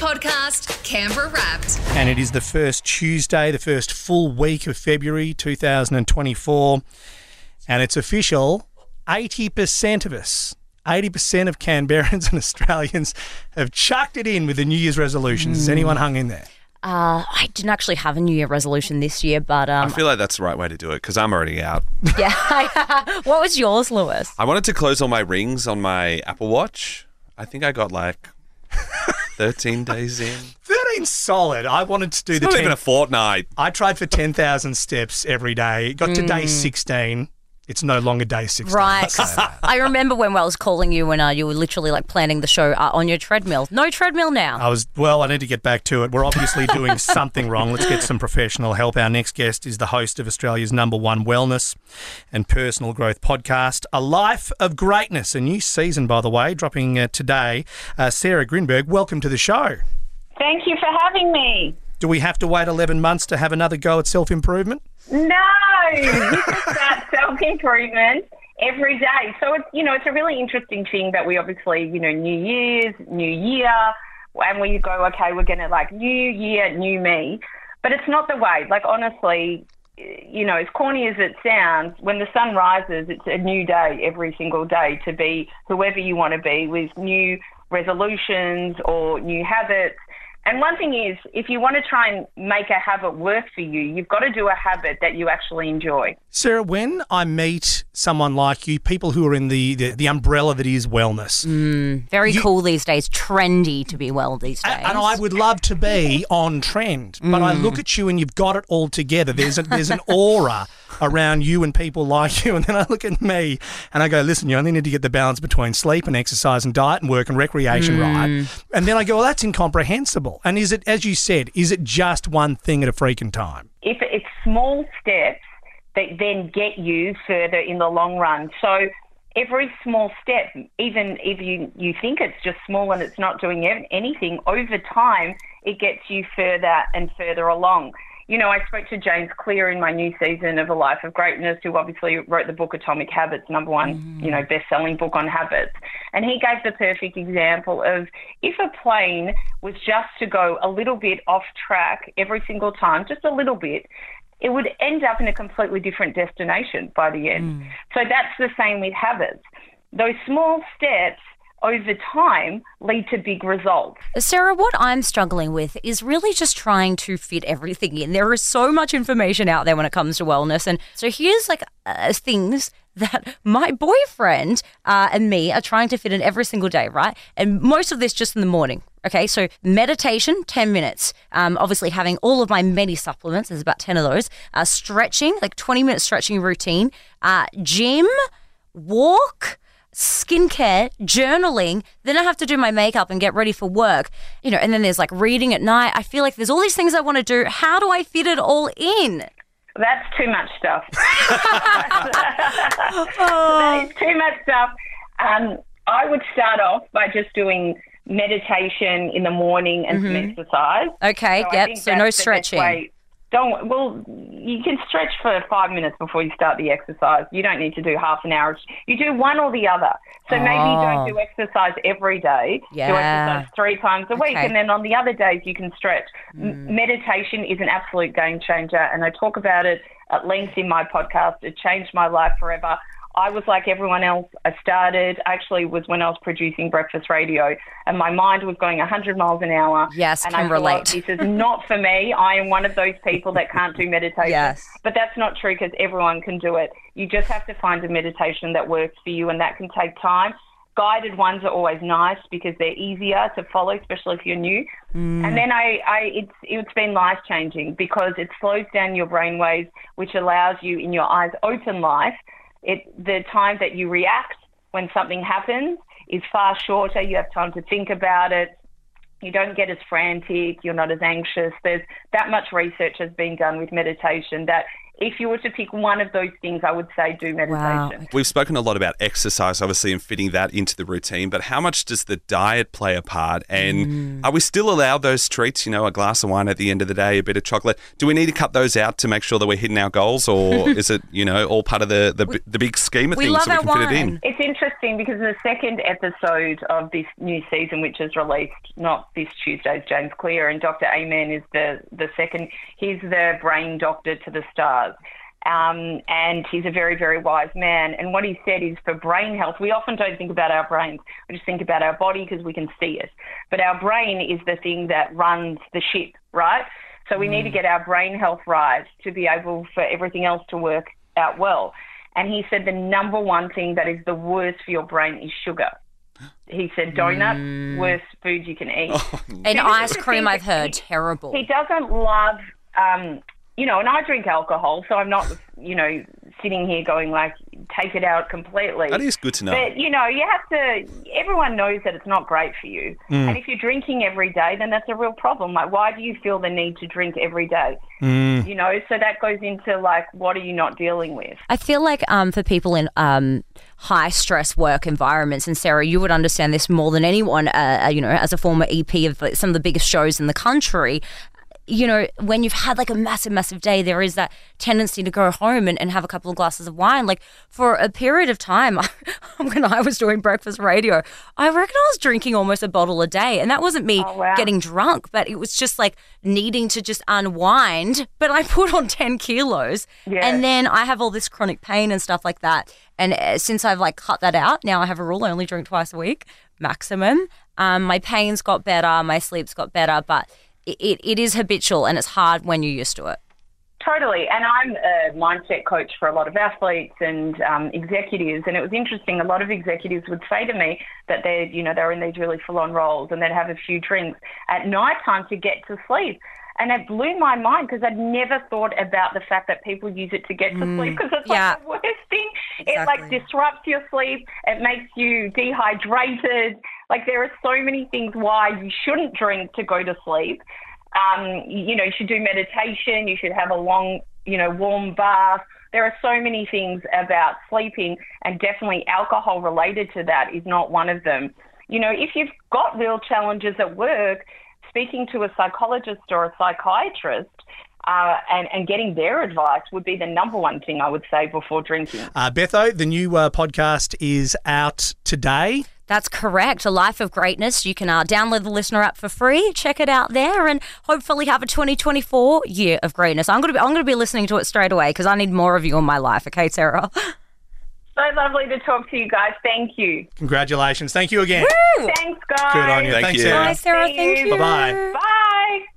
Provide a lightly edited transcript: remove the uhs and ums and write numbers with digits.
your podcast, Canberra Wrapped. And it is the first Tuesday, the first full week of February 2024. And it's official, 80% of us, 80% of Canberrans and Australians have chucked it in with the New Year's resolutions. Has anyone hung in there? I didn't actually have a New Year resolution this year, but... I feel like that's the right way to do it because I'm already out. Yeah. What was yours, Lewis? I wanted to close all my rings on my Apple Watch. I think I got like 13 days in. 13 solid. I wanted to do not even a fortnight. I tried for 10,000 steps every day. Got to day 16. It's no longer day 16. Right. I remember when I was calling you when you were literally like planning the show on your treadmill. No treadmill now. I need to get back to it. We're obviously doing something wrong. Let's get some professional help. Our next guest is the host of Australia's #1 wellness and personal growth podcast, A Life of Greatness. A new season, by the way, dropping today. Sarah Grynberg, welcome to the show. Thank you for having me. Do we have to wait 11 months to have another go at self-improvement? No, this is about self-improvement every day. So, it's a really interesting thing that we obviously, new year, and we go, okay, we're going to like new year, new me. But it's not the way. Like, honestly, as corny as it sounds, when the sun rises, it's a new day every single day to be whoever you want to be with new resolutions or new habits. And one thing is, if you want to try and make a habit work for you, you've got to do a habit that you actually enjoy. Sarah, when I meet someone like you, people who are in the umbrella that is wellness. Very cool these days, trendy to be well these days. And I would love to be on trend, but I look at you and you've got it all together. There's an aura around you and people like you, and then I look at me and I go, listen, you only need to get the balance between sleep and exercise and diet and work and recreation right. And then I go, well, that's incomprehensible. And is it, as you said, is it just one thing at a freaking time? If it's small steps that then get you further in the long run. So every small step, even if you think it's just small and it's not doing anything, over time it gets you further and further along. I spoke to James Clear in my new season of A Life of Greatness, who obviously wrote the book Atomic Habits, #1, best-selling book on habits. And he gave the perfect example of if a plane was just to go a little bit off track every single time, just a little bit, it would end up in a completely different destination by the end. So that's the same with habits. Those small steps over time lead to big results. Sarah, what I'm struggling with is really just trying to fit everything in. There is so much information out there when it comes to wellness. And so here's like things that my boyfriend and me are trying to fit in every single day, right? And most of this just in the morning. Okay, so meditation, 10 minutes. Obviously having all of my many supplements, there's about 10 of those. Stretching, like 20-minute stretching routine. Gym, walk, skincare, journaling, then I have to do my makeup and get ready for work, and then there's like reading at night. I feel like there's all these things I want to do. How do I fit it all in? That's too much stuff. That is too much stuff. I would start off by just doing meditation in the morning and some exercise. Okay, so yep, so no stretching. You can stretch for 5 minutes before you start the exercise. You don't need to do half an hour. You do one or the other. So maybe you don't do exercise every day. Yeah. Do exercise 3 times a week. And then on the other days you can stretch. Meditation is an absolute game changer. And I talk about it at length in my podcast. It changed my life forever. I was like everyone else. I started, actually was when I was producing Breakfast Radio, and my mind was going 100 miles an hour. Yes, and can I relate. This is not for me. I am one of those people that can't do meditation. Yes. But that's not true because everyone can do it. You just have to find a meditation that works for you, and that can take time. Guided ones are always nice because they're easier to follow, especially if you're new. And then it's been life-changing because it slows down your brainwaves, which allows you in your eyes open life. The time that you react when something happens is far shorter. You have time to think about it. You don't get as frantic. You're not as anxious. There's that much research has been done with meditation that If you were to pick one of those things, I would say do meditation. Wow. Okay. We've spoken a lot about exercise, obviously, and fitting that into the routine, but how much does the diet play a part? And are we still allowed those treats, you know, a glass of wine at the end of the day, a bit of chocolate? Do we need to cut those out to make sure that we're hitting our goals, or is it, you know, all part of the big scheme of things so we can fit it in? It's interesting because the second episode of this new season, which is released not this Tuesday, is James Clear, and Dr. Amen is the second. He's the brain doctor to the stars. And he's a very, very wise man. And what he said is, for brain health, we often don't think about our brains. We just think about our body because we can see it. But our brain is the thing that runs the ship, right? So we need to get our brain health right to be able for everything else to work out well. And he said the number one thing that is the worst for your brain is sugar. He said donuts, worst food you can eat. And ice cream, I've heard, terrible. He doesn't love... you know, and I drink alcohol, so I'm not, you know, sitting here going like, take it out completely. That is good to know. But, you know, you have to, everyone knows that it's not great for you. And if you're drinking every day, then that's a real problem. Like, why do you feel the need to drink every day? You know, so that goes into like, what are you not dealing with? I feel like for people in high stress work environments, and Sarah, you would understand this more than anyone, you know, as a former EP of some of the biggest shows in the country, you know, when you've had like a massive, massive day, there is that tendency to go home and have a couple of glasses of wine. Like for a period of time, when I was doing Breakfast Radio, I reckon I was drinking almost a bottle a day. And that wasn't me getting drunk, but it was just like needing to just unwind. But I put on 10 kilos and then I have all this chronic pain and stuff like that. And since I've like cut that out, now I have a rule. I only drink twice a week, maximum. My pains got better. My sleep's got better, but it is habitual and it's hard when you're used to it. Totally. And I'm a mindset coach for a lot of athletes and executives. And it was interesting. A lot of executives would say to me that they're, you know, they're in these really full on roles and they'd have a few drinks at night time to get to sleep. And it blew my mind because I'd never thought about the fact that people use it to get to sleep, because it's like the worst thing. Exactly. It like disrupts your sleep. It makes you dehydrated. Like there are so many things why you shouldn't drink to go to sleep. You know, you should do meditation. You should have a long, you know, warm bath. There are so many things about sleeping, and definitely alcohol related to that is not one of them. You know, if you've got real challenges at work, speaking to a psychologist or a psychiatrist and getting their advice would be the number one thing I would say before drinking. Betho, the new podcast is out today. That's correct. A Life of Greatness. You can download the listener app for free. Check it out there, and hopefully have a 2024 year of greatness. I'm going to be listening to it straight away because I need more of you in my life. Okay, Sarah. So lovely to talk to you guys. Thank you. Congratulations. Thank you again. Woo! Thanks, guys. Good on you. Thanks, you. Sarah. Bye, Sarah. Thank you. Bye-bye. Bye.